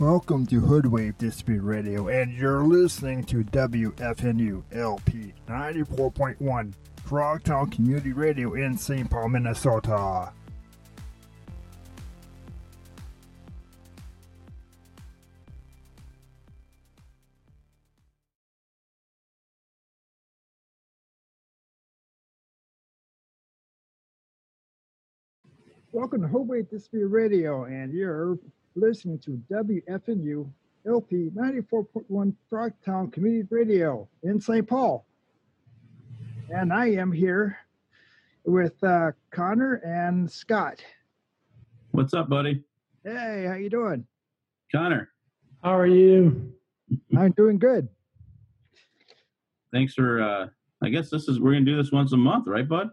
Welcome to HoodWave Disability Radio, and you're listening to WFNU LP 94.1, Frogtown Community Radio in Saint Paul, Minnesota. Welcome to HoodWave Disability Radio, and you're listening to WFNU LP 94.1 Frogtown Community Radio in St. Paul. And I am here with Connor and Scott. What's up, buddy? Hey, how you doing? Connor. How are you? I'm doing good. Thanks for, I guess we're going to do this once a month, right, bud?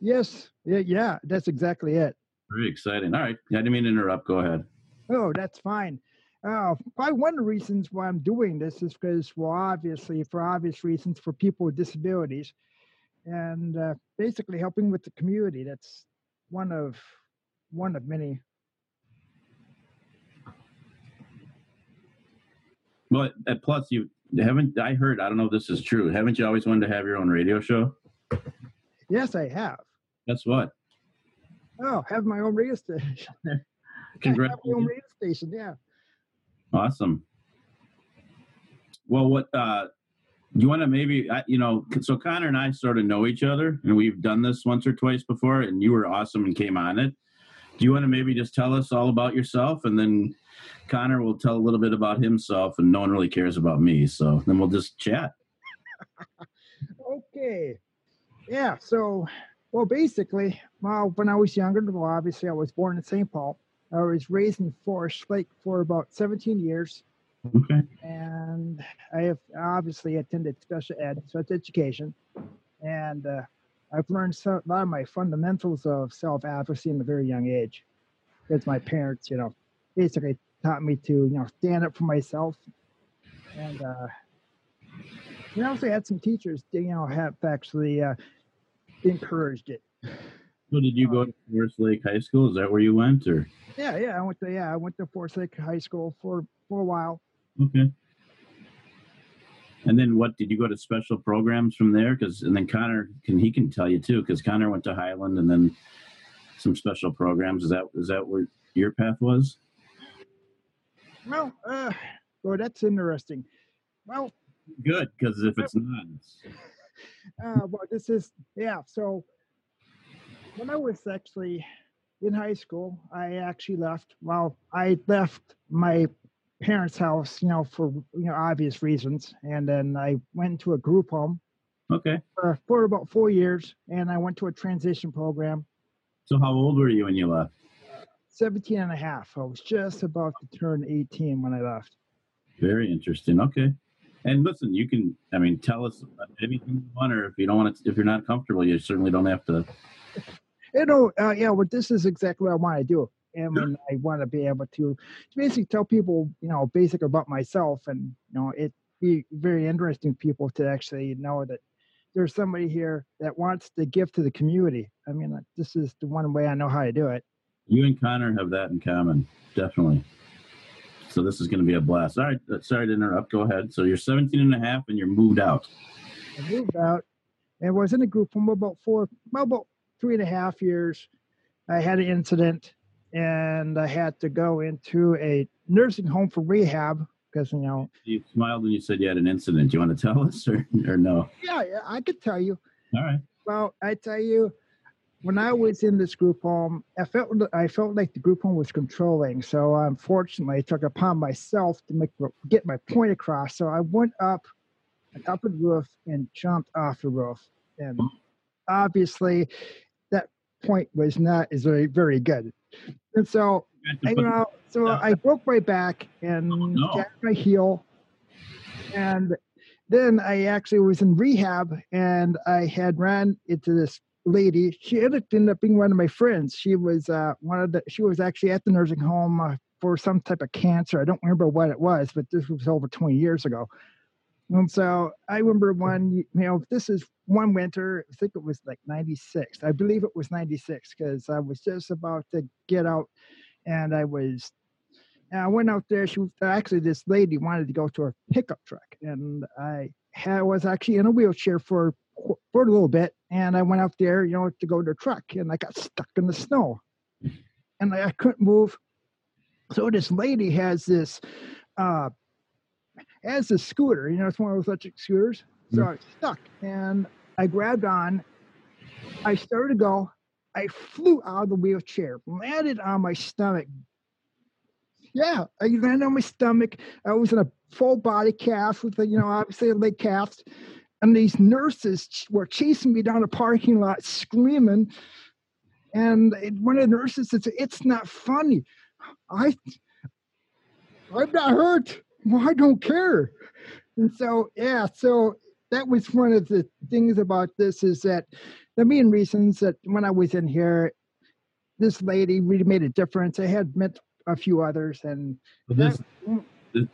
Yes. Yeah, that's exactly it. Very exciting. All right. I didn't mean to interrupt. Go ahead. Oh, that's fine. Probably one of the reasons why I'm doing this is because, well, obviously, for obvious reasons, for people with disabilities, and basically helping with the community. That's one of many. Well, plus you haven't. I heard. I don't know if this is true. Haven't you always wanted to have your own radio show? Yes, I have. That's what. Oh, have my own radio station. Congratulations. Radio station, yeah. Awesome. Well, what you want to maybe, so Connor and I sort of know each other, and we've done this once or twice before, and you were awesome and came on it. Do you want to maybe just tell us all about yourself, and then Connor will tell a little bit about himself, and no one really cares about me, so then we'll just chat. Okay. Yeah, so, well, basically, when I was younger, well, obviously I was born in St. Paul. I was raised in Forest Lake for about 17 years. Okay. And I have obviously attended special ed, so it's education. And I've learned a lot of my fundamentals of self-advocacy in a very young age. Because my parents, basically taught me to, stand up for myself. And I also had some teachers, have actually encouraged it. So did you go to Forest Lake High School? Is that where you went, or? Yeah, I went to Forest Lake High School for a while. Okay. And then did you go to special programs from there? And then Connor can tell you too, because Connor went to Highland and then some special programs. Is that where your path was? Well, that's interesting. Well, good, because if it's not, so. When I was actually in high school, I actually left. Well, I left my parents' house, for obvious reasons, and then I went to a group home. Okay. For about 4 years, and I went to a transition program. So how old were you when you left? 17 and a half. I was just about to turn 18 when I left. Very interesting. Okay. And listen, you can, tell us anything you want, or if you don't want to, if you're not comfortable, you certainly don't have to. This is exactly what I want to do. And when I want to be able to basically tell people, basically about myself, and, it'd be very interesting people to actually know that there's somebody here that wants to give to the community. This is the one way I know how to do it. You and Connor have that in common, definitely. So this is going to be a blast. All right, sorry to interrupt. Go ahead. So you're 17 and a half and you're moved out. I moved out and was in a group from about 3.5 years. I had an incident and I had to go into a nursing home for rehab because, You smiled when you said you had an incident. Do you want to tell us or no? Yeah, I could tell you. All right. Well, I tell you, when I was in this group home, I felt like the group home was controlling. So unfortunately, I took it upon myself to get my point across. So I went up on top of the roof and jumped off the roof. And obviously, that point was not very good, and so I broke my back and jacked my heel, and then I actually was in rehab, and I had ran into this lady. She ended up being one of my friends. She was she was actually at the nursing home for some type of cancer. I don't remember what it was, but this was over 20 years ago. And so I remember this is one winter, I think it was like 96. I believe it was 96 because I was just about to get out and I was And I went out there. She was, actually, this lady wanted to go to her pickup truck, and I was actually in a wheelchair for a little bit. And I went out there, you know, to go to the truck, and I got stuck in the snow, and I couldn't move. So this lady has this scooter, you know, it's one of those electric scooters. So I was stuck, and I grabbed on. I started to go. I flew out of the wheelchair, landed on my stomach. Yeah, I landed on my stomach. I was in a full body cast with, you know, obviously a leg cast. And these nurses were chasing me down the parking lot, screaming. And one of the nurses said, "It's not funny. I'm not hurt. Well, I don't care." And so, yeah, so that was one of the things about this, is that the main reasons that when I was in here, this lady really made a difference. I had met a few others, and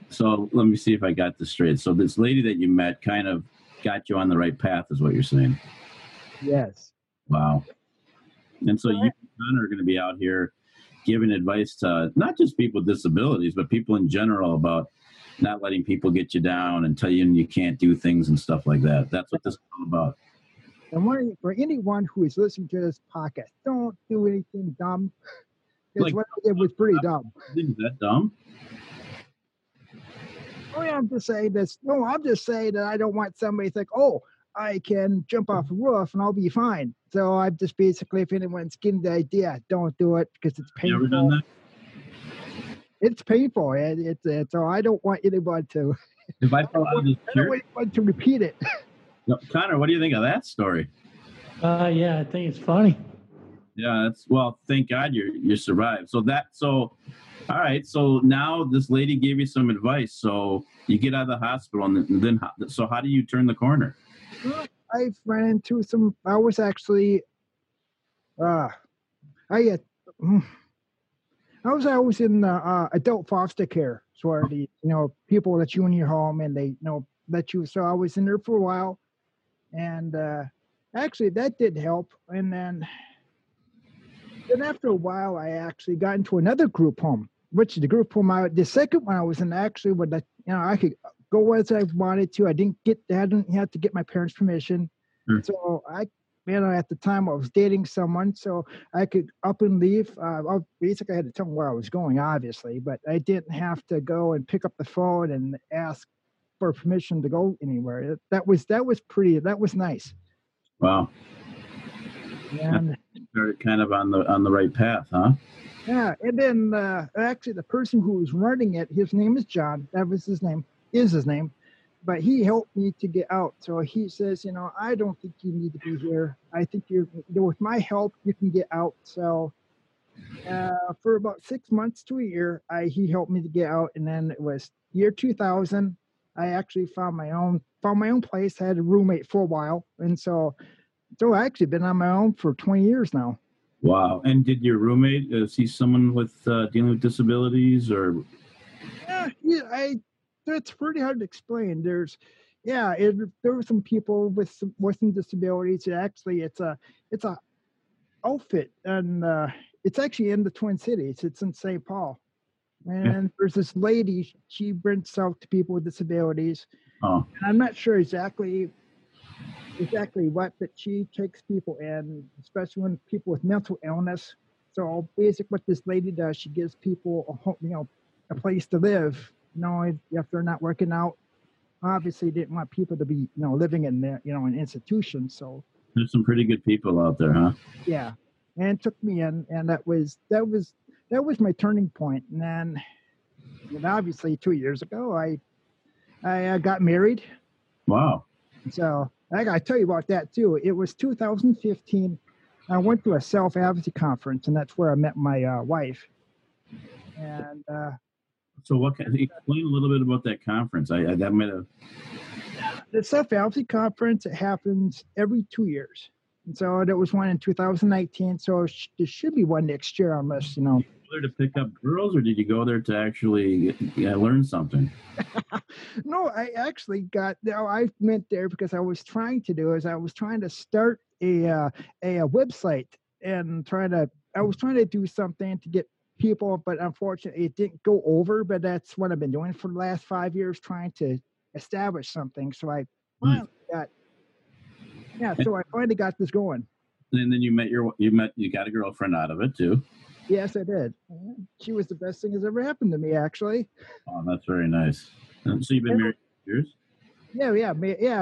so let me see if I got this straight. So this lady that you met kind of got you on the right path, is what you're saying. Yes. Wow. And so you and Connor are going to be out here giving advice to not just people with disabilities, but people in general about not letting people get you down and tell you you can't do things and stuff like that. That's what this is all about. And for anyone who is listening to this podcast, don't do anything dumb. Like, what I did was pretty dumb. Isn't that dumb? Oh, yeah, I'm just saying this. No, I'm just saying that I don't want somebody to think, "Oh, I can jump off a roof and I'll be fine." So I'm just basically, if anyone's getting the idea, don't do it, because it's painful. You ever done that? It's painful, and it's so I don't want anyone to. If I fall out of this chair, I don't want anyone to repeat it. No, Connor, what do you think of that story? Yeah, I think it's funny. Yeah, that's, well, thank God you survived. All right. So now this lady gave you some advice. So you get out of the hospital, and then so how do you turn the corner? Well, I've run into some. I was actually, I was in adult foster care, so the, you know, people let you in your home and they, you know, let you. So I was in there for a while, and actually that did help. And then after a while, I actually got into another group home, which the group home, the second one I was in, actually, would let, you know, I could go as I wanted to. I didn't have to get my parents' permission. Sure. So I, you know, at the time I was dating someone, so I could up and leave. Basically, I had to tell them where I was going, obviously, but I didn't have to go and pick up the phone and ask for permission to go anywhere. That was pretty. That was nice. Wow. And started kind of on the right path, huh? Yeah, and then actually the person who was running it, his name is John. That was his name. Is his name, but he helped me to get out. So he says, you know, "I don't think you need to be here. I think you're, you know, with my help, you can get out." So for about 6 months to a year, he helped me to get out. And then it was year 2000. I actually found my own place. I had a roommate for a while, and so I actually been on my own for 20 years now. Wow! And did your roommate see someone with dealing with disabilities, or? Yeah, it's pretty hard to explain. There were some people with some disabilities. Actually, it's a outfit, and it's actually in the Twin Cities. It's in Saint Paul, and There's this lady. She rents out to people with disabilities. Oh. And I'm not sure exactly what, but she takes people in, especially when people with mental illness. So basically, what this lady does, she gives people a place to live. No, if they're not working out, obviously didn't want people to be, you know, living in their, you know, an institution. So there's some pretty good people out there, huh? Yeah, and took me in, and that was my turning point. And then, obviously, 2 years ago, I got married. Wow! So I gotta tell you about that too. It was 2015. I went to a self-advocacy conference, and that's where I met my wife. And. So what? Explain a little bit about that conference. The self-advocacy conference, it happens every 2 years, and so there was one in 2019. So there should be one next year, unless, you know. Did you go there to pick up girls, or did you go there to actually learn something? No, I actually got. No, I went there because I was trying to start a website, and I was trying to do something to get people, but unfortunately it didn't go over. But that's what I've been doing for the last 5 years, trying to establish something. So I finally got this going. And then you met you got a girlfriend out of it too. Yes, I did. She was the best thing that's ever happened to me, actually. Oh, that's very nice. So you've been married for years? Yeah.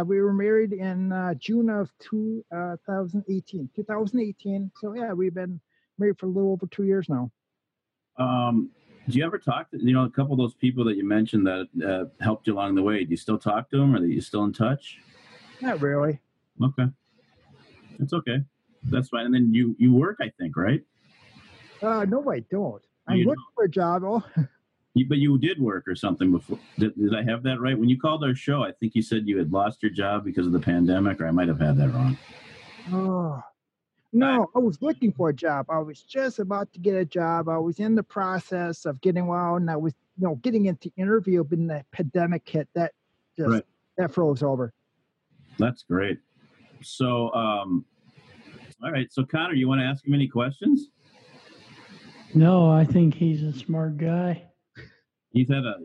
We were married in June of 2018. So yeah, we've been married for a little over 2 years now. Do you ever talk to, a couple of those people that you mentioned that helped you along the way? Do you still talk to them, or are you still in touch? Not really. Okay. That's okay. That's fine. And then you work, I think, right? No, I don't. I'm looking for a job. Oh. But you did work or something before. Did I have that right? When you called our show, I think you said you had lost your job because of the pandemic, or I might have had that wrong. Oh, no, I was looking for a job. I was just about to get a job. I was in the process of getting well, and I was, getting into interview, but then that pandemic hit. That just that froze over. That's great. So, all right. So, Connor, you want to ask him any questions? No, I think he's a smart guy. He's had a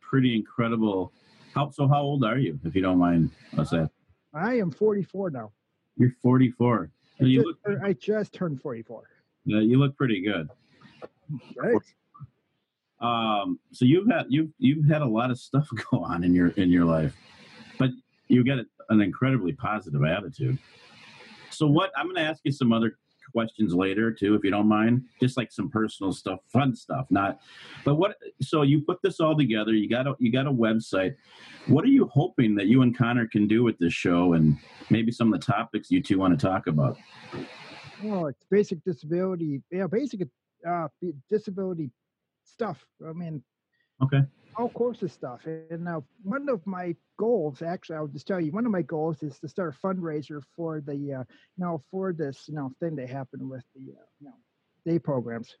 pretty incredible. How old are you, if you don't mind us asking? I am 44 now. You're 44. I just turned 44. Yeah, you look pretty good. Right. So you've had a lot of stuff go on in your life, but you got an incredibly positive attitude. So I'm going to ask you some other questions later too, if you don't mind, just like some personal stuff, fun stuff, so you put this all together, you got a website. What are you hoping that you and Connor can do with this show, and maybe some of the topics you two want to talk about? Well, it's basic disability stuff. I mean, okay, all course of stuff. And now one of my goals, actually, I'll just tell you, one of my goals is to start a fundraiser for the, for this, thing that happened with the, day programs.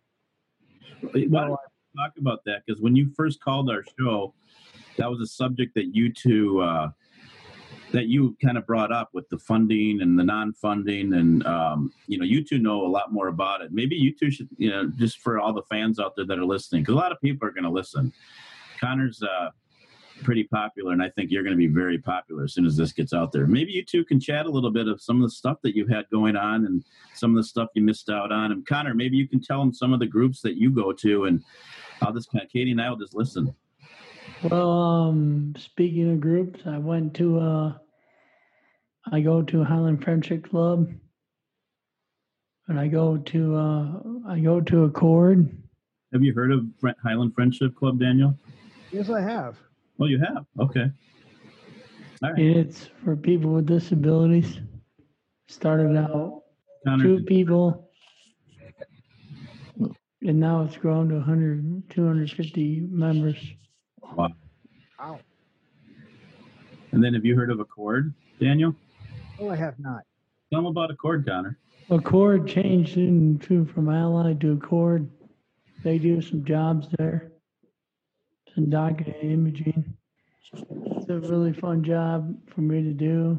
Why don't we talk about that? Because when you first called our show, that was a subject that you two, that you kind of brought up with the funding and the non-funding, and you two know a lot more about it. Maybe you two should, just for all the fans out there that are listening, because a lot of people are going to listen. Connor's pretty popular, and I think you're going to be very popular as soon as this gets out there. Maybe you two can chat a little bit of some of the stuff that you've had going on and some of the stuff you missed out on. And Connor, maybe you can tell them some of the groups that you go to, and I'll just kind of, Katie and I will just listen. Well, speaking of groups, I go to Highland Friendship Club, and I go to Accord. Have you heard of Highland Friendship Club, Daniel? Yes, I have. Oh, you have? Okay. All right. It's for people with disabilities. Started out two people, and now it's grown to 100, 250 members. Wow. And then have you heard of Accord, Daniel? Oh, I have not. Tell them about Accord, Connor. Accord changed into from Allied to Accord. They do some jobs there. Some document imaging. It's a really fun job for me to do.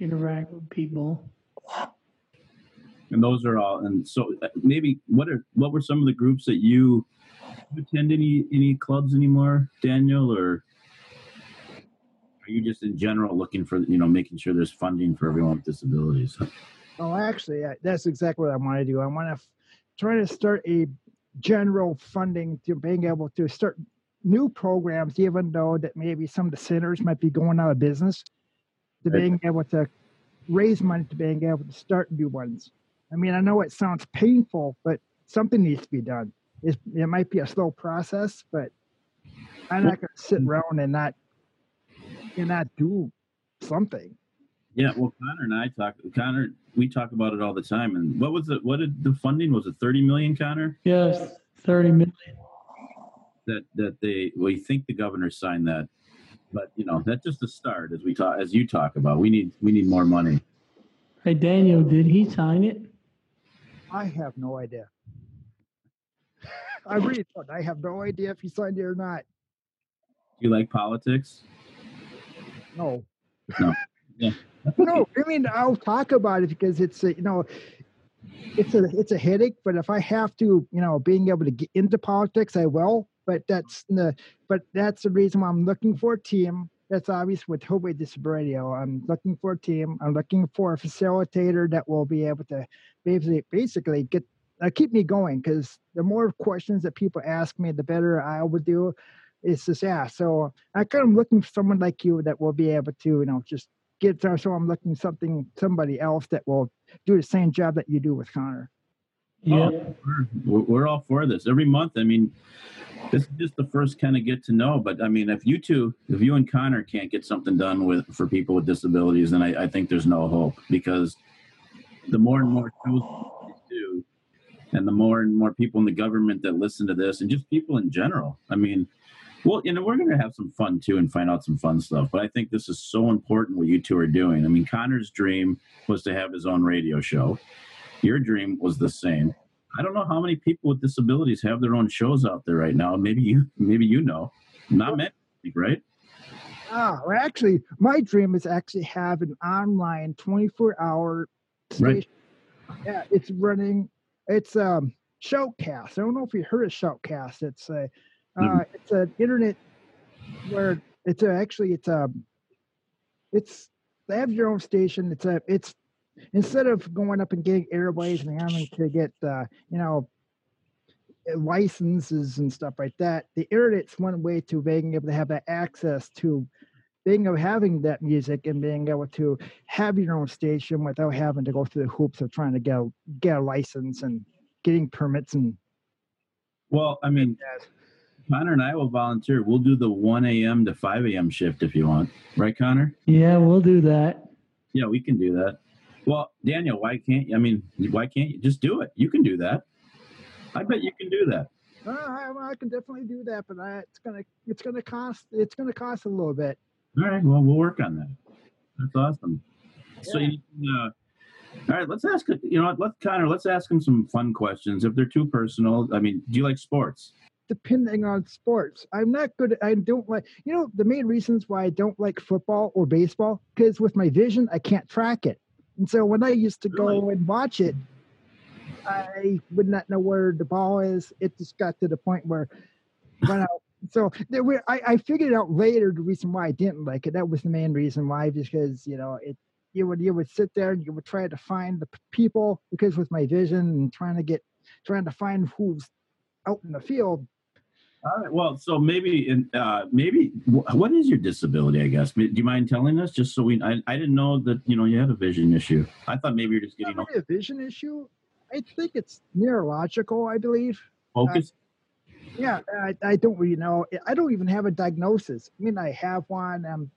Interact with people. And those are all. And so maybe what were some of the groups that you? Attend any clubs anymore, Daniel, or are you just in general looking for making sure there's funding for everyone with disabilities? Oh, actually, that's exactly what I want to do. I want to try to start a general funding to being able to start new programs, even though that maybe some of the centers might be going out of business. To being able to raise money to being able to start new ones. I mean, I know it sounds painful, but something needs to be done. It might be a slow process, but I'm not going to sit around and not do something. Yeah, well, Connor and I talk about it all the time. And what did the funding, was it 30 million, Connor? Yes, 30 million. We think the governor signed that, but that's just the start, as you talk about. We need more money. Hey, Daniel, did he sign it? I have no idea. I really don't. I have no idea if he signed it or not. Do you like politics? No. Yeah. No, I mean, I'll talk about it because it's, it's a headache, but if I have to, you know, being able to get into politics, I will. But that's the reason why I'm looking for a team. That's obvious with HoodWave Disability Radio. I'm looking for a team. I'm looking for a facilitator that will be able to basically get keep me going, because the more questions that people ask me, the better I will do. It's just, yeah. So I kind of looking for someone like you that will be able to, you know, just get there. So I'm looking somebody else that will do the same job that you do with Connor. Yeah, we're all for this every month. I mean, this is just the first kind of get to know, but I mean, if you and Connor can't get something done for people with disabilities, then I think there's no hope, because the more and more tools you do, and the more and more people in the government that listen to this, and just people in general, I mean, well, you know, we're going to have some fun too and find out some fun stuff, but I think this is so important what you two are doing. I mean, Connor's dream was to have his own radio show. Your dream was the same. I don't know how many people with disabilities have their own shows out there right now. Maybe you know. Not many, right? Well, actually, my dream is actually have an online 24-hour station. Right. Yeah, it's running. It's Shoutcast. I don't know if you heard of Shoutcast. It's a it's an internet where they have your own station. It's instead of going up and getting airwaves and having to get, you know, licenses and stuff like that, the internet's one way to being able to have that access to being able having that music and being able to have your own station without having to go through the hoops of trying to get a license and getting permits. And well, I mean, Connor and I will volunteer. We'll do the 1 a.m. to 5 a.m. shift if you want. Right, Connor? Yeah, we'll do that. Yeah, we can do that. Well, Daniel, why can't you just do it? You can do that. I bet you can do that. I can definitely do that, but it's gonna cost a little bit. All right. Well, we'll work on that. That's awesome. Yeah. So, all right. Let's ask. You know what? Let's ask him some fun questions. If they're too personal, I mean, do you like sports? Depending on sports, I'm not good. I don't like. You know, the main reasons why I don't like football or baseball, because with my vision, I can't track it. And so when I used to go and watch it, I would not know where the ball is. It just got to the point where, I figured out later the reason why I didn't like it. That was the main reason why, because you would sit there and you would try to find the people, because with my vision and trying to find who's out in the field. All right. Well, so maybe what is your disability, I guess? Do you mind telling us, just so we? I didn't know that, you know, you had a vision issue. I thought maybe you're just getting old. A vision issue. I think it's neurological, I believe. Focus. I don't really know. I don't even have a diagnosis. I mean, I have one. I'm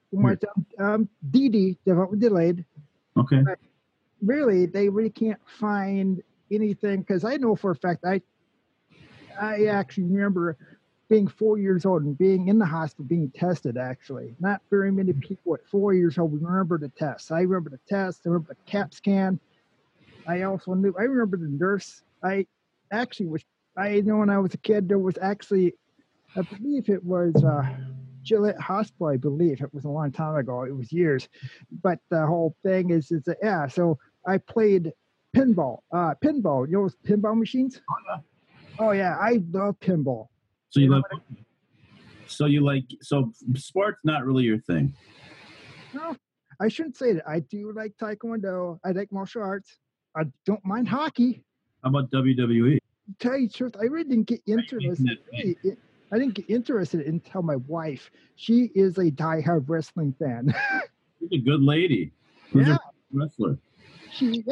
DD, development delayed. Okay. But really, they really can't find anything, because I know for a fact I actually remember being 4 years old and being in the hospital, being tested, actually. Not very many people at 4 years old remember the test. I remember the test. I remember the CAT scan. I remember the nurse. I know when I was a kid, there was actually, I believe it was Gillette Hospital, I believe. It was a long time ago. It was years. But the whole thing is, so I played pinball. You know those pinball machines? Oh, yeah. I love pinball. So so sports not really your thing. No, I shouldn't say that. I do like taekwondo. I like martial arts. I don't mind hockey. How about WWE? To tell you the truth, I really didn't get interested. I didn't get interested until my wife. She is a diehard wrestling fan. She's a good lady. Who's a wrestler? She's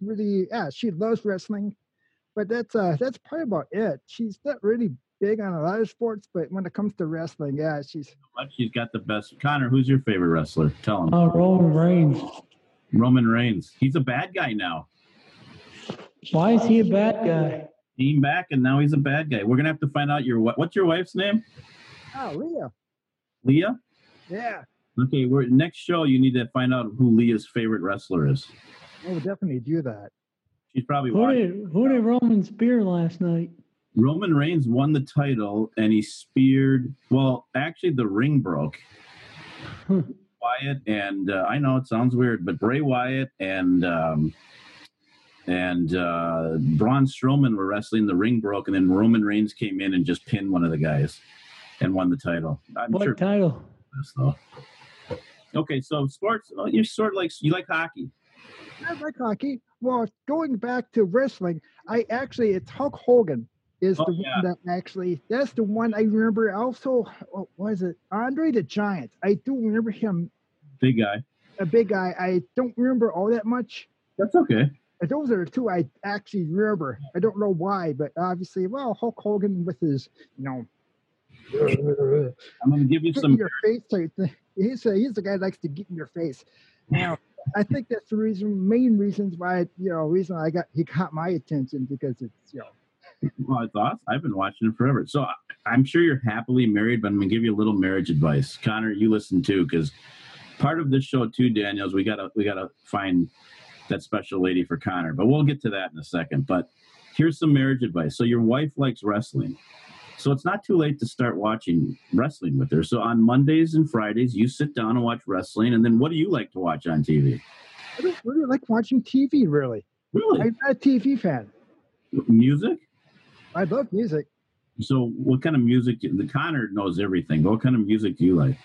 really she loves wrestling. But that's probably about it. She's not really big on a lot of sports, but when it comes to wrestling, yeah, she's got the best. Connor, who's your favorite wrestler? Tell him. Oh, Roman Reigns. He's a bad guy now. Why is he a bad guy? Came back and now he's a bad guy. We're gonna have to find out what's your wife's name? Oh, Leah. Leah? Yeah. Okay, next show you need to find out who Leah's favorite wrestler is. I will definitely do that. She's probably watching. Who did Roman spear last night? Roman Reigns won the title, and he speared. Well, actually, the ring broke. Wyatt and I know it sounds weird, but Bray Wyatt and and Braun Strowman were wrestling. The ring broke, and then Roman Reigns came in and just pinned one of the guys and won the title. What title? Okay, so sports. You sort of like, you like hockey. I like hockey. Well, going back to wrestling, it's Hulk Hogan is the one that actually, that's the one I remember. Also, what was it? Andre the Giant. I do remember him. Big guy. A big guy. I don't remember all that much. That's okay. But those are the two I actually remember. I don't know why, but obviously, well, Hulk Hogan with his, you know. I'm going to give you some. Your face type thing. He's the guy that likes to get in your face. Now, I think that's the main reasons why, you know, he caught my attention, because it's, you know. Well, it's awesome. I've been watching it forever. So I'm sure you're happily married, but I'm going to give you a little marriage advice. Connor, you listen too, because part of this show too, Daniels, we gotta find that special lady for Connor, but we'll get to that in a second. But here's some marriage advice. So your wife likes wrestling. So it's not too late to start watching wrestling with her. So on Mondays and Fridays, you sit down and watch wrestling. And then what do you like to watch on TV? I don't really like watching TV, really. Really? I'm not a TV fan. Music? I love music. So what kind of music? Connor knows everything. But what kind of music do you like?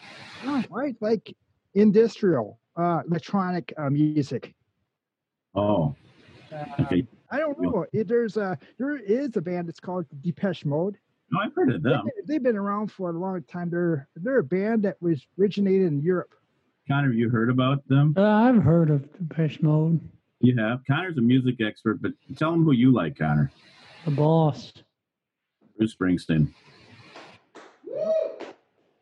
Oh, I like industrial, electronic music. Oh. Okay. I don't know. There is a band that's called Depeche Mode. No, I've heard of them. They've been around for a long time. They're a band that was originated in Europe. Connor, have you heard about them? I've heard of Depeche Mode. You have? Connor's a music expert, but tell them who you like, Connor. The boss. Bruce Springsteen.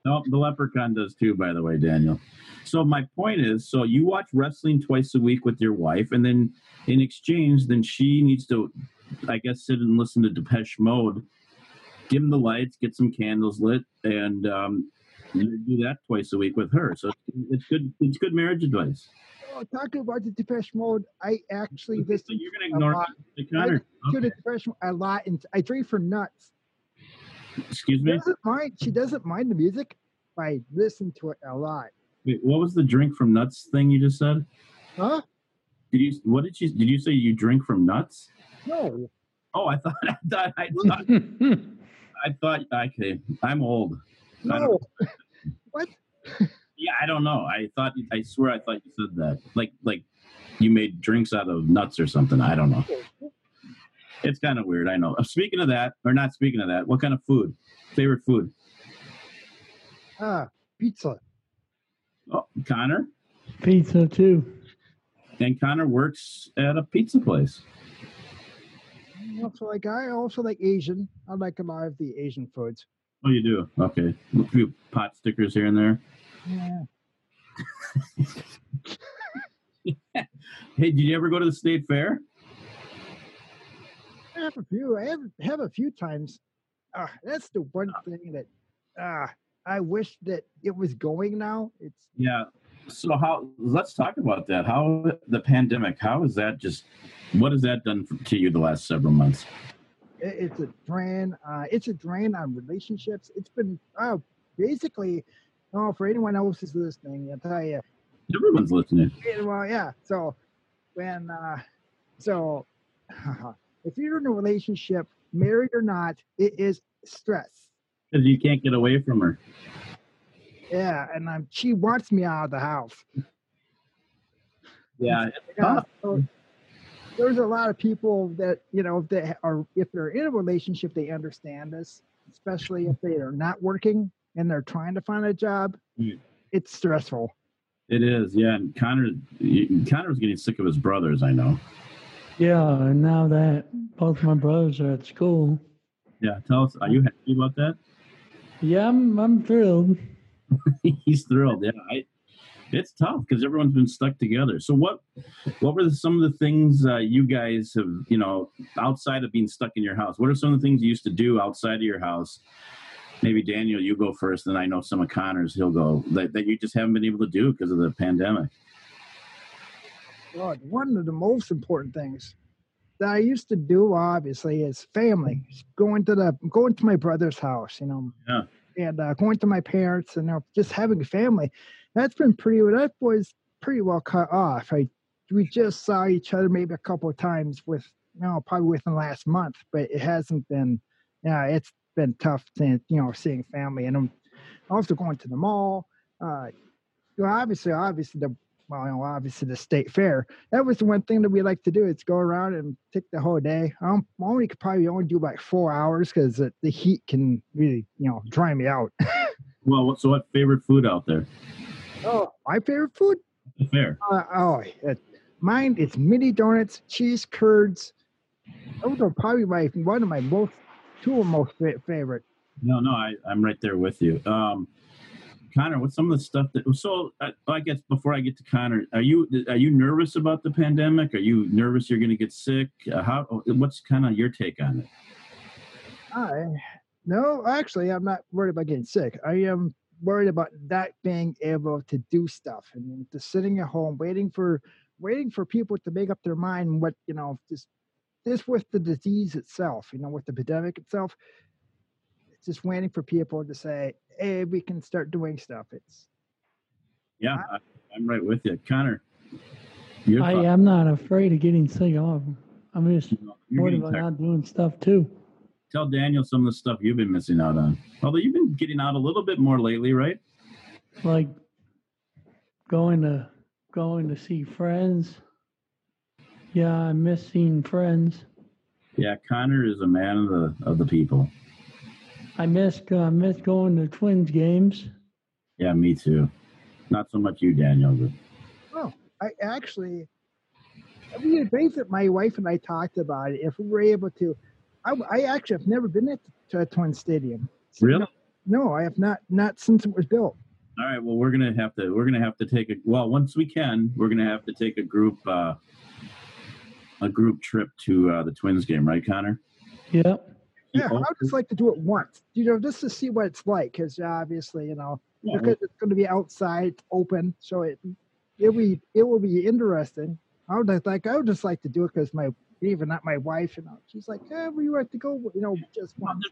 No, the leprechaun does too, by the way, Daniel. So my point is, so you watch wrestling twice a week with your wife, and then in exchange, then she needs to, I guess, sit and listen to Depeche Mode. Dim the lights, get some candles lit, and you do that twice a week with her. So it's good. It's good marriage advice. Well, talking about the Depeche Mode, I actually listen. So you're going to ignore the Connor. I listen to Depeche Mode a lot, and I drink for nuts. Excuse me. She doesn't mind the music. I listen to it a lot. Wait, what was the drink from nuts thing you just said? Huh? Did you say you drink from nuts? No. Oh, I thought. I thought, okay, I'm old. No. What? Yeah, I don't know. I swear I thought you said that. Like you made drinks out of nuts or something. I don't know. It's kind of weird, I know. Speaking of that, or not speaking of that, what kind of food? Favorite food? Pizza. Oh, Connor? Pizza, too. And Connor works at a pizza place. I also like Asian. I like a lot of the Asian foods. Oh, you do? Okay. A few pot stickers here and there. Yeah. Hey, did you ever go to the state fair? I have a few times. That's the one thing that I wish that it was going now. So let's talk about that. How the pandemic, what has that done to you the last several months? It's a drain. It's a drain on relationships. It's been basically, for anyone else who's listening, I tell you. Everyone's listening. Well, yeah. So if you're in a relationship, married or not, it is stress. Because you can't get away from her. Yeah, and she wants me out of the house. Yeah. So there's a lot of people that, you know, if they're in a relationship, they understand this, especially if they are not working and they're trying to find a job. Mm. It's stressful. It is, yeah. And Connor's getting sick of his brothers, I know. Yeah, and now that both my brothers are at school. Yeah, tell us, are you happy about that? Yeah, I'm thrilled. He's thrilled. Yeah, it's tough because everyone's been stuck together. So what were some of the things you guys have, you know, outside of being stuck in your house? What are some of the things you used to do outside of your house? Maybe Daniel, you go first, and I know some of Connor's. He'll go that you just haven't been able to do because of the pandemic. Well, one of the most important things that I used to do, obviously, is family. Going to my brother's house. You know. Yeah. And going to my parents and just having a family, that's been pretty well cut off. I we just saw each other maybe a couple of times with, you know, probably within the last month, but it hasn't been, yeah, you know, it's been tough to, you know, seeing family. And I'm also going to the mall. Obviously the state fair. That was the one thing that we like to do. It's go around and take the whole day. I only could probably only do like 4 hours because the heat can really, you know, dry me out. Well, so what favorite food out there? Oh, my favorite food? The fair. Mine is mini donuts, cheese curds. Those are probably two of my most favorite. No, I'm right there with you. Connor, what's some of the stuff that? So I guess before I get to Connor, are you nervous about the pandemic? Are you nervous you're going to get sick? What's kind of your take on it? No, actually, I'm not worried about getting sick. I am worried about not being able to do stuff and just sitting at home waiting for people to make up their mind. What, you know, this with the disease itself, you know, with the pandemic itself. Just waiting for people to say, hey, we can start doing stuff. Yeah, I'm right with you. Connor. I'm not afraid of getting sick off. I'm just worried about not doing stuff too. Tell Daniel some of the stuff you've been missing out on. Although you've been getting out a little bit more lately, right? Like going to see friends. Yeah, I miss seeing friends. Yeah, Connor is a man of the people. I miss going to Twins games. Yeah, me too. Not so much you, Daniel. The things that my wife and I talked about, if we were able to, I actually have never been to a Twins stadium. So really? No, I have not since it was built. All right. Well, we're gonna have to take once we can, we're gonna have to take a group trip to the Twins game, right, Connor? Yep. Yeah, I would just like to do it once, you know, just to see what it's like, because obviously, you know, because it's going to be outside, open, so it will be interesting. I would just like to do it because my wife, you know, she's like, yeah, we have to go, you know, just once.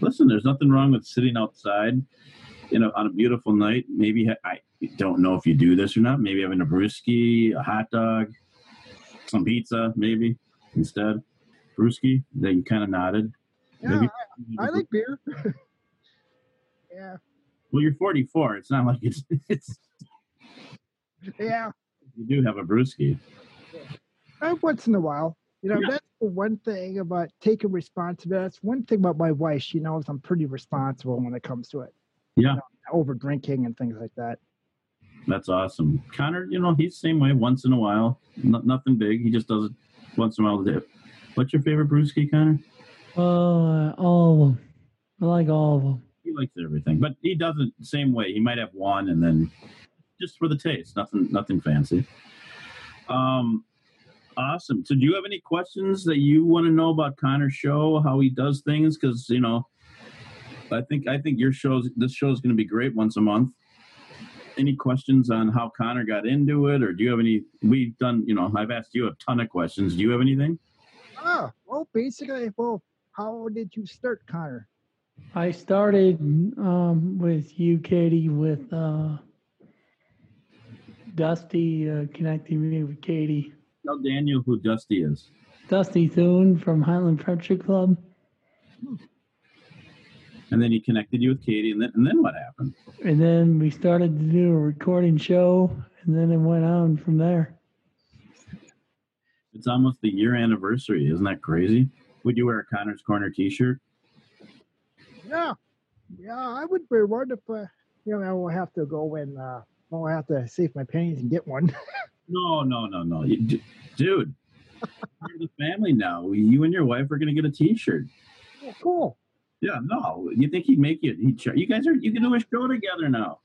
Listen, there's nothing wrong with sitting outside, you know, on a beautiful night. Maybe I don't know if you do this or not. Maybe having a brewski, a hot dog, some pizza, maybe instead. Brewski, they kind of nodded. Yeah, maybe. I like beer. Yeah. Well, you're 44. It's not like it's. Yeah. You do have a brewski. Yeah. Once in a while, you know, yeah. That's the one thing about taking responsibility. That's one thing about my wife. She knows I'm pretty responsible when it comes to it. Yeah. You know, over drinking and things like that. That's awesome, Connor. You know, he's the same way. Once in a while, nothing big. He just does it once in a while to do. What's your favorite brewski, Connor? All of them. I like all of them. He likes everything, but he doesn't the same way. He might have one, and then just for the taste, nothing fancy. Awesome. So, do you have any questions that you want to know about Connor's show, how he does things? Because, you know, I think this show is going to be great once a month. Any questions on how Connor got into it, or do you have any? We've done, you know, I've asked you a ton of questions. Do you have anything? Oh, well, basically, how did you start, Connor? I started with you, Katie, with Dusty connecting me with Katie. Tell Daniel who Dusty is. Dusty Thune from Highland Friendship Club. And then he connected you with Katie, and then what happened? And then we started to do a recording show, and then it went on from there. It's almost the year anniversary. Isn't that crazy? Would you wear a Conor's Corner t-shirt? Yeah, I would wear one if, you know, I will have to go and I'll have to save my pennies and get one. No. Dude, you're the family now. You and your wife are going to get a t-shirt. Oh, cool. Yeah, no. You think he'd make you a t-shirt? You can do a show together now.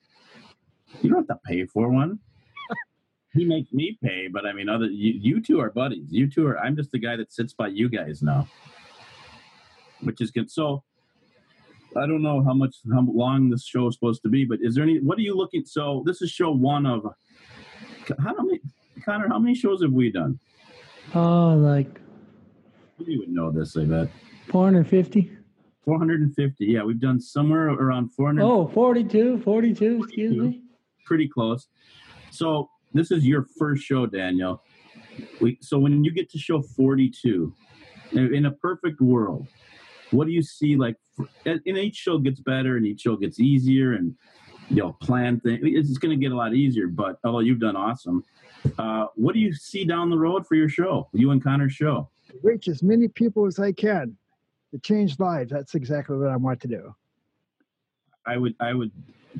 You don't have to pay for one. He makes me pay, but I mean, you two are buddies. You two are. I'm just the guy that sits by you guys now, which is good. So, I don't know how long this show is supposed to be, but is there any? What are you looking? So, this is show one of. Connor? How many shows have we done? Oh, like. You would know this, I bet. 450. 450. Yeah, we've done somewhere around 400. Oh, 42. Excuse me. Pretty close. So. this is your first show, Daniel. So when you get to show 42, in a perfect world, what do you see? Like, and each show gets better, and each show gets easier, and you'll plan things. It's going to get a lot easier. But although you've done awesome, what do you see down the road for your show, you and Conor's show? Reach as many people as I can to change lives. That's exactly what I want to do. I would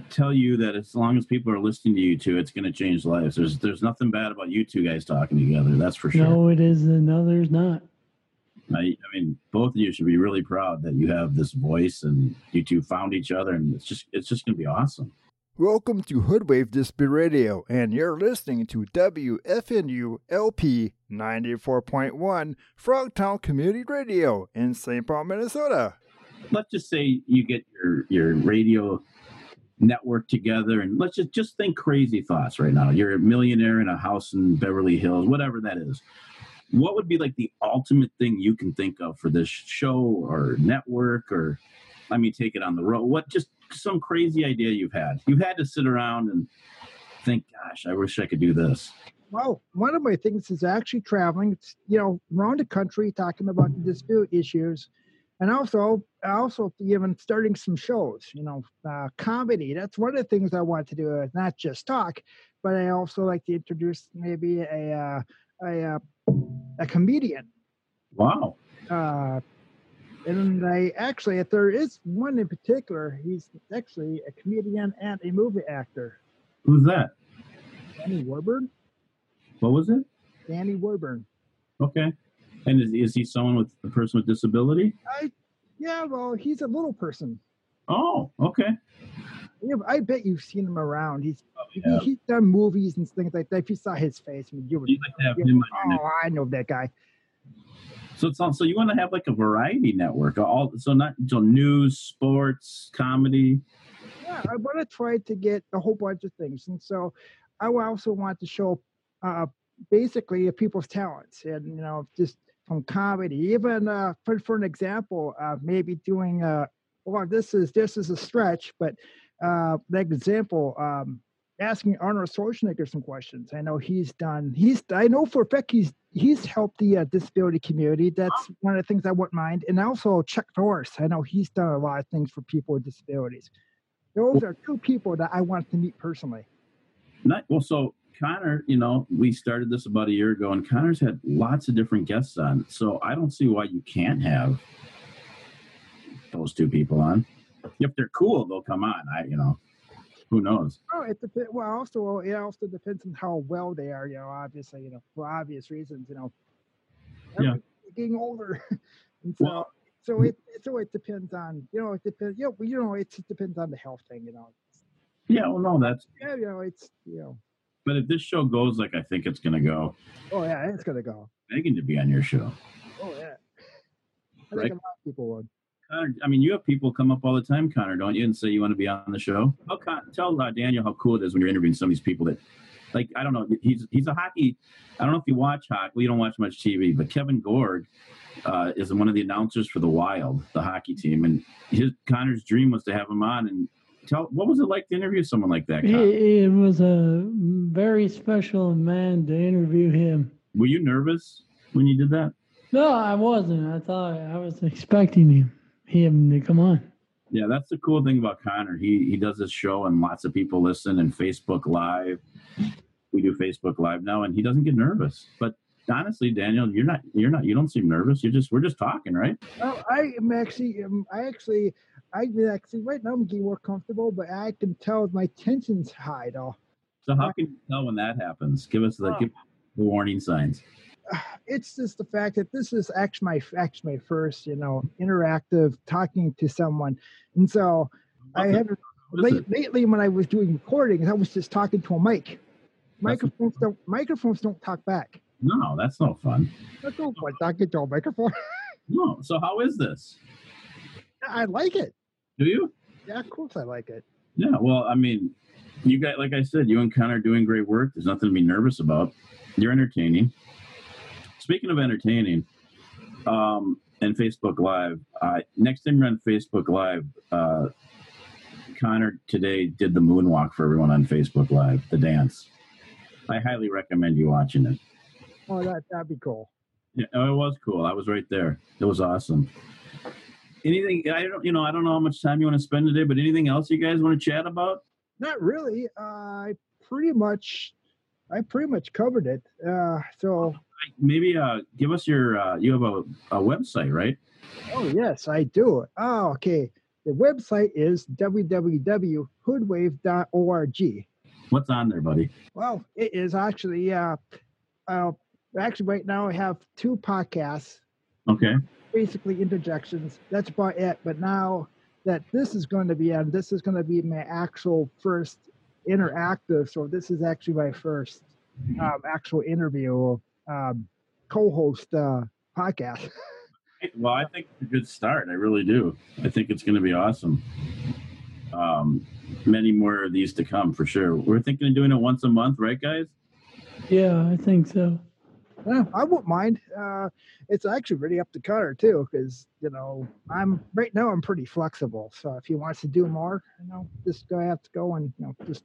tell you that as long as people are listening to you two, it's going to change lives. There's nothing bad about you two guys talking together. That's for sure. No, it isn't. No, there's not. I mean, both of you should be really proud that you have this voice and you two found each other, and it's just going to be awesome. Welcome to HoodWave Disability Radio, and you're listening to WFNU LP 94.1 Frogtown Community Radio in Saint Paul, Minnesota. Let's just say you get your radio network together, and let's just think crazy thoughts right now. You're a millionaire in a house in Beverly Hills, whatever that is. What would be like the ultimate thing you can think of for this show or network, or let me take it on the road? What, just some crazy idea you've had? You've had to sit around and think, gosh, I wish I could do this. Well, one of my things is actually traveling, around the country talking about the disability issues. And also even starting some shows, comedy. That's one of the things I want to do, not just talk, but I also like to introduce maybe a comedian. Wow. And if there is one in particular, he's actually a comedian and a movie actor. Who's that? Danny Warburn. What was it? Danny Warburn. Okay. And is he someone with a person with disability? He's a little person. Oh, okay. I bet you've seen him around. He's done movies and things like that. If you saw his face, I know that guy. So so you want to have like a variety network, so news, sports, comedy. Yeah, I want to try to get a whole bunch of things, and so I also want to show basically people's talents, and just from comedy. Even for an example, maybe doing this is a stretch, but an example, asking Arnold Schwarzenegger some questions. I know I know for a fact he's helped the disability community. That's one of the things I wouldn't mind. And also Chuck Norris. I know he's done a lot of things for people with disabilities. Those are two people that I want to meet personally. So Conor, we started this about a year ago, and Conor's had lots of different guests on. So I don't see why you can't have those two people on. If they're cool, they'll come on. Who knows? Oh, it depends. Well, it also depends on how well they are. Obviously, for obvious reasons. Yeah, getting older, and so well, so it depends on it depends. It depends on the health thing. Yeah. Well, no, that's But if this show goes like I think it's going to go. Oh, yeah, it's going to go. Begging to be on your show. Oh, yeah. I think a lot of people would. Conor, you have people come up all the time, Conor, don't you, and say you want to be on the show? Tell Daniel how cool it is when you're interviewing some of these people that, like, I don't know, he's a hockey. I don't know if you watch hockey. Well, you don't watch much TV, but Kevin Gorg is one of the announcers for the Wild, the hockey team, and Conor's dream was to have him on, and what was it like to interview someone like that, Conor? It was a very special man to interview him. Were you nervous when you did that? No, I wasn't. I thought I was expecting him to come on. Yeah, that's the cool thing about Conor. He does this show, and lots of people listen, and Facebook Live. We do Facebook Live now, and he doesn't get nervous. But honestly, Daniel, you don't seem nervous. We're just talking, right? Well, I actually right now I'm getting more comfortable, but I can tell my tension's high though. So how can you tell when that happens? Give the warning signs. It's just the fact that this is actually my first, interactive talking to someone, and so I haven't. Lately, when I was doing recordings, I was just talking to a mic. Microphones don't talk back. No, that's no fun. That's no fun talking to a microphone. No. So how is this? I like it. Do you? Yeah, of course I like it. Yeah, well, you guys, like I said, you and Conor are doing great work. There's nothing to be nervous about. You're entertaining. Speaking of entertaining, and Facebook Live, next time we're on Facebook Live, Conor today did the moonwalk for everyone on Facebook Live, the dance. I highly recommend you watching it. Oh, that'd be cool. Yeah, it was cool. I was right there. It was awesome. Anything? I don't know how much time you want to spend today, but anything else you guys want to chat about? Not really. I pretty much covered it. So maybe give us your. You have a website, right? Oh yes, I do. Oh, okay. The website is www.hoodwave.org. What's on there, buddy? Well, it is actually. Actually, right now I have two podcasts. Okay. Basically interjections. That's about it. But now that this is going to be on, this is going to be my actual first interactive. So this is actually my first actual interview or co-host podcast. Well, I think it's a good start. I really do. I think it's going to be awesome. Many more of these to come for sure. We're thinking of doing it once a month, right, guys? Yeah, I think so. Yeah, I wouldn't mind. It's actually really up to Connor too, because I'm right now I'm pretty flexible. So if he wants to do more, just gonna have to go and just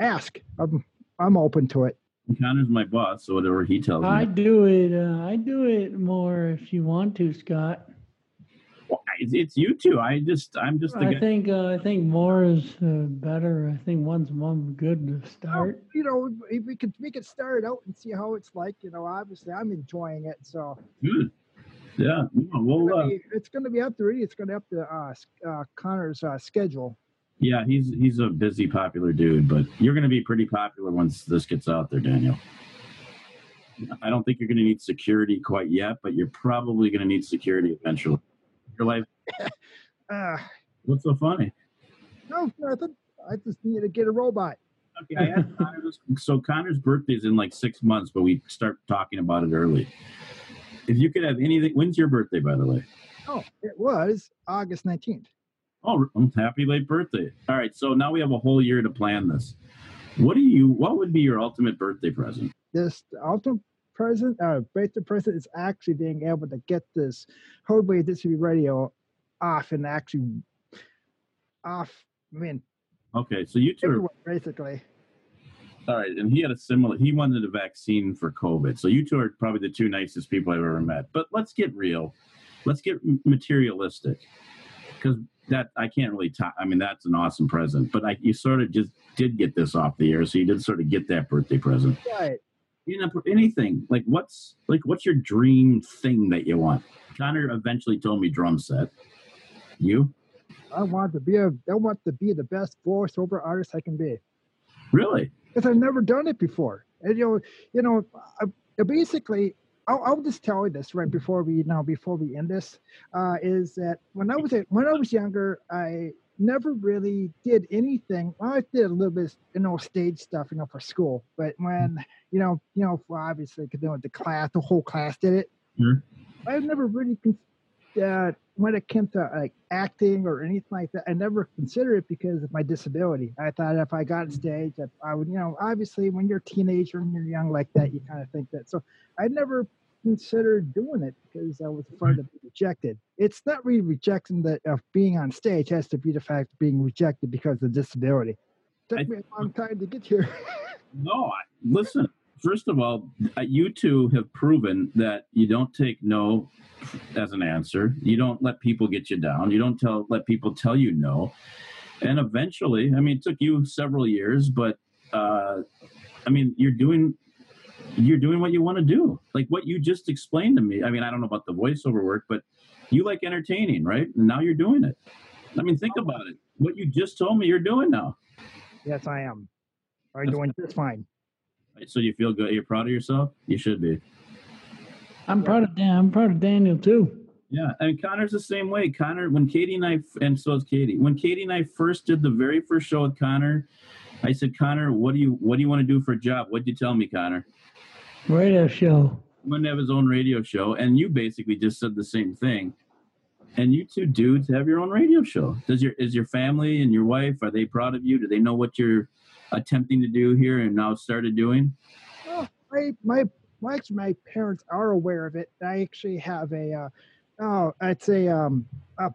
ask. I'm open to it. Connor's my boss, so whatever he tells me. I do it more if you want to, Scott. Well, it's you two. I'm just. The guy. I think more is better. I think one's good to start. Well, we could start out and see how it's like. Obviously, I'm enjoying it. So good. Yeah. Well, it's going to be up to It's going to up to Connor's schedule. Yeah, he's a busy, popular dude, but you're going to be pretty popular once this gets out there, Daniel. I don't think you're going to need security quite yet, but you're probably going to need security eventually. Your life. What's so funny? No, nothing. I just need to get a robot. Okay, I asked Connor this. So Connor's birthday is in like 6 months, but we start talking about it early. If you could have anything, when's your birthday, by the way? Oh, it was August 19th. Oh, happy late birthday! All right, so now we have a whole year to plan this. What would be your ultimate birthday present? This ultimate. Birthday present is actually being able to get this HoodWave Disability Radio off and actually off. I mean, okay, so you two are basically all right. And he had a similar. He wanted a vaccine for COVID, so you two are probably the two nicest people I've ever met. But let's get real. Let's get materialistic, because that I can't really talk. I mean, that's an awesome present, but you sort of just did get this off the air, so you did sort of get that birthday present, right? Anything like what's your dream thing that you want? Connor eventually told me drum set. You? I want to be the best voiceover artist I can be. Really? Because I've never done it before. And basically, I'll just tell you this right before we end this, is that when I was younger, I never really did anything. I did a little bit, stage stuff, for school. But when, obviously, the whole class did it. Mm-hmm. I've never really, when it came to like acting or anything like that, I never considered it because of my disability. I thought if I got on stage, I would, obviously, when you're a teenager and you're young like that, you kind of think that. So I never considered doing it because I was afraid of being rejected. It's not really rejection that of being on stage, it has to be the fact of being rejected because of disability. It took me a long time to get here. No, listen, first of all, you two have proven that you don't take no as an answer. You don't let people get you down. You don't let people tell you no. And eventually, it took you several years, but you're doing what you want to do, like what you just explained to me. I don't know about the voiceover work, but you like entertaining, right? And now you're doing it. Think about it. What you just told me you're doing now. Yes, I am. I'm doing just fine. So you feel good? You're proud of yourself? You should be. I'm proud of Dan. I'm proud of Daniel too. Yeah, and Connor's the same way. Connor, when Katie and I, and so is Katie. When Katie and I first did the very first show with Connor, I said, Connor, what do you want to do for a job? What'd you tell me, Connor? Radio show. He wanted to have his own radio show, and you basically just said the same thing. And you two dudes have your own radio show. Is your family and your wife, are they proud of you? Do they know what you're attempting to do here and now started doing? Well, my parents are aware of it. I actually have a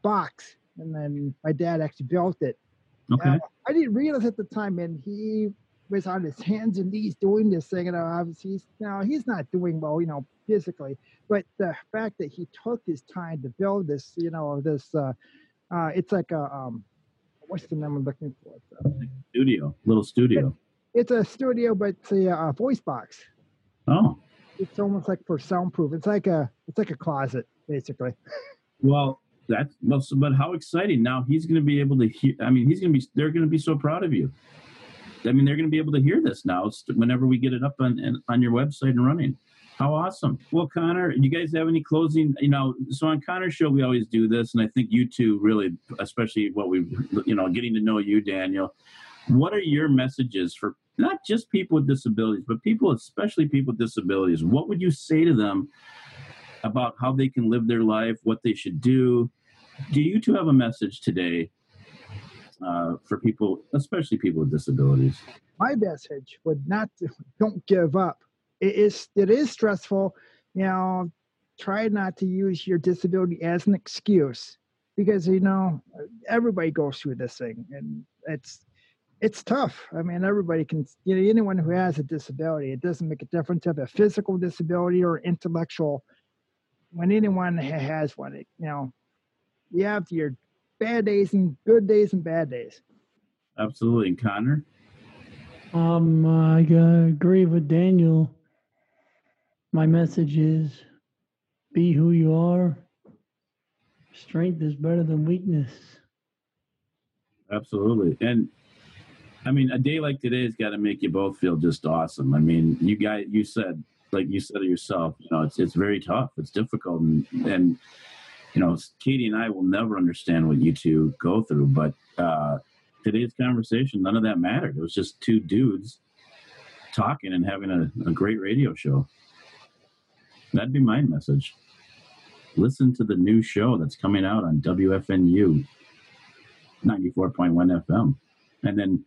box, and then my dad actually built it. Okay. I didn't realize at the time, and he was on his hands and knees doing this thing. And obviously, he's not doing well, physically. But the fact that he took his time to build this, it's like a what's the name I'm looking for? Little studio. It's a studio, but it's a voice box. Oh. It's almost like for soundproof. It's like a closet, basically. Well, but how exciting! Now he's going to be able to hear. I mean, they're going to be so proud of you. I mean, they're going to be able to hear this now. Whenever we get it up on your website and running, how awesome! Well, Connor, you guys have any closing? So on Connor's show, we always do this, and I think you two really, especially what we, getting to know you, Daniel. What are your messages for not just people with disabilities, but especially people with disabilities? What would you say to them about how they can live their life, what they should do? Do you two have a message today for people, especially people with disabilities? My message would don't give up. It is stressful. Try not to use your disability as an excuse because, everybody goes through this thing, and it's tough. I mean, everybody can, anyone who has a disability, it doesn't make a difference if a physical disability or intellectual. When anyone has one, you have your bad days and good days and bad days. Absolutely. And Connor? I agree with Daniel. My message is be who you are. Strength is better than weakness. Absolutely. And I mean, a day like today's got to make you both feel just awesome. I mean, you said it yourself, it's very tough. It's difficult. And Katie and I will never understand what you two go through. But today's conversation, none of that mattered. It was just two dudes talking and having a great radio show. That'd be my message. Listen to the new show that's coming out on WFNU 94.1 FM. And then,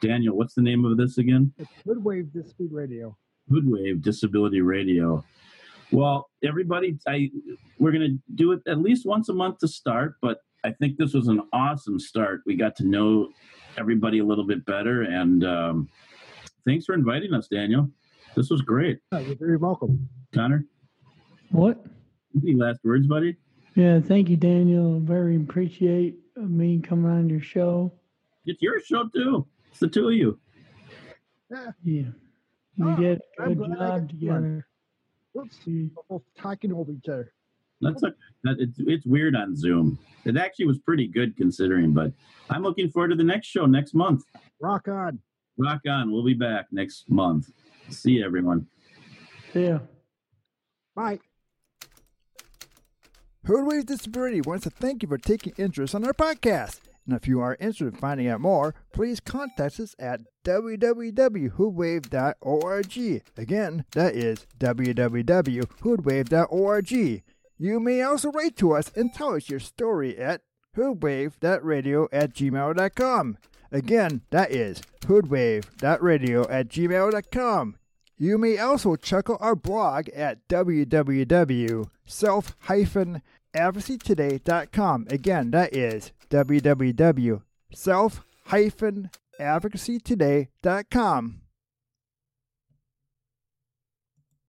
Daniel, what's the name of this again? It's HoodWave Disability Radio. HoodWave Disability Radio. Well, everybody, we're going to do it at least once a month to start, but I think this was an awesome start. We got to know everybody a little bit better, and thanks for inviting us, Daniel. This was great. Oh, you're very welcome. Connor? What? Any last words, buddy? Yeah, thank you, Daniel. Very appreciate me coming on your show. It's your show, too. It's the two of you. Yeah. We did a good job together. Whoops. We're both talking over each other. It's weird on Zoom. It actually was pretty good considering, but I'm looking forward to the next show next month. Rock on. Rock on. We'll be back next month. See you, everyone. See ya. Bye. HoodWave Disability wants to thank you for taking interest on our podcast. And if you are interested in finding out more, please contact us at www.hoodwave.org. Again, that is www.hoodwave.org. You may also write to us and tell us your story at hoodwave.radio@gmail.com. Again, that is hoodwave.radio@gmail.com. You may also check out our blog at www.self-advocacytoday.com. Again, that is www.self-advocacytoday.com.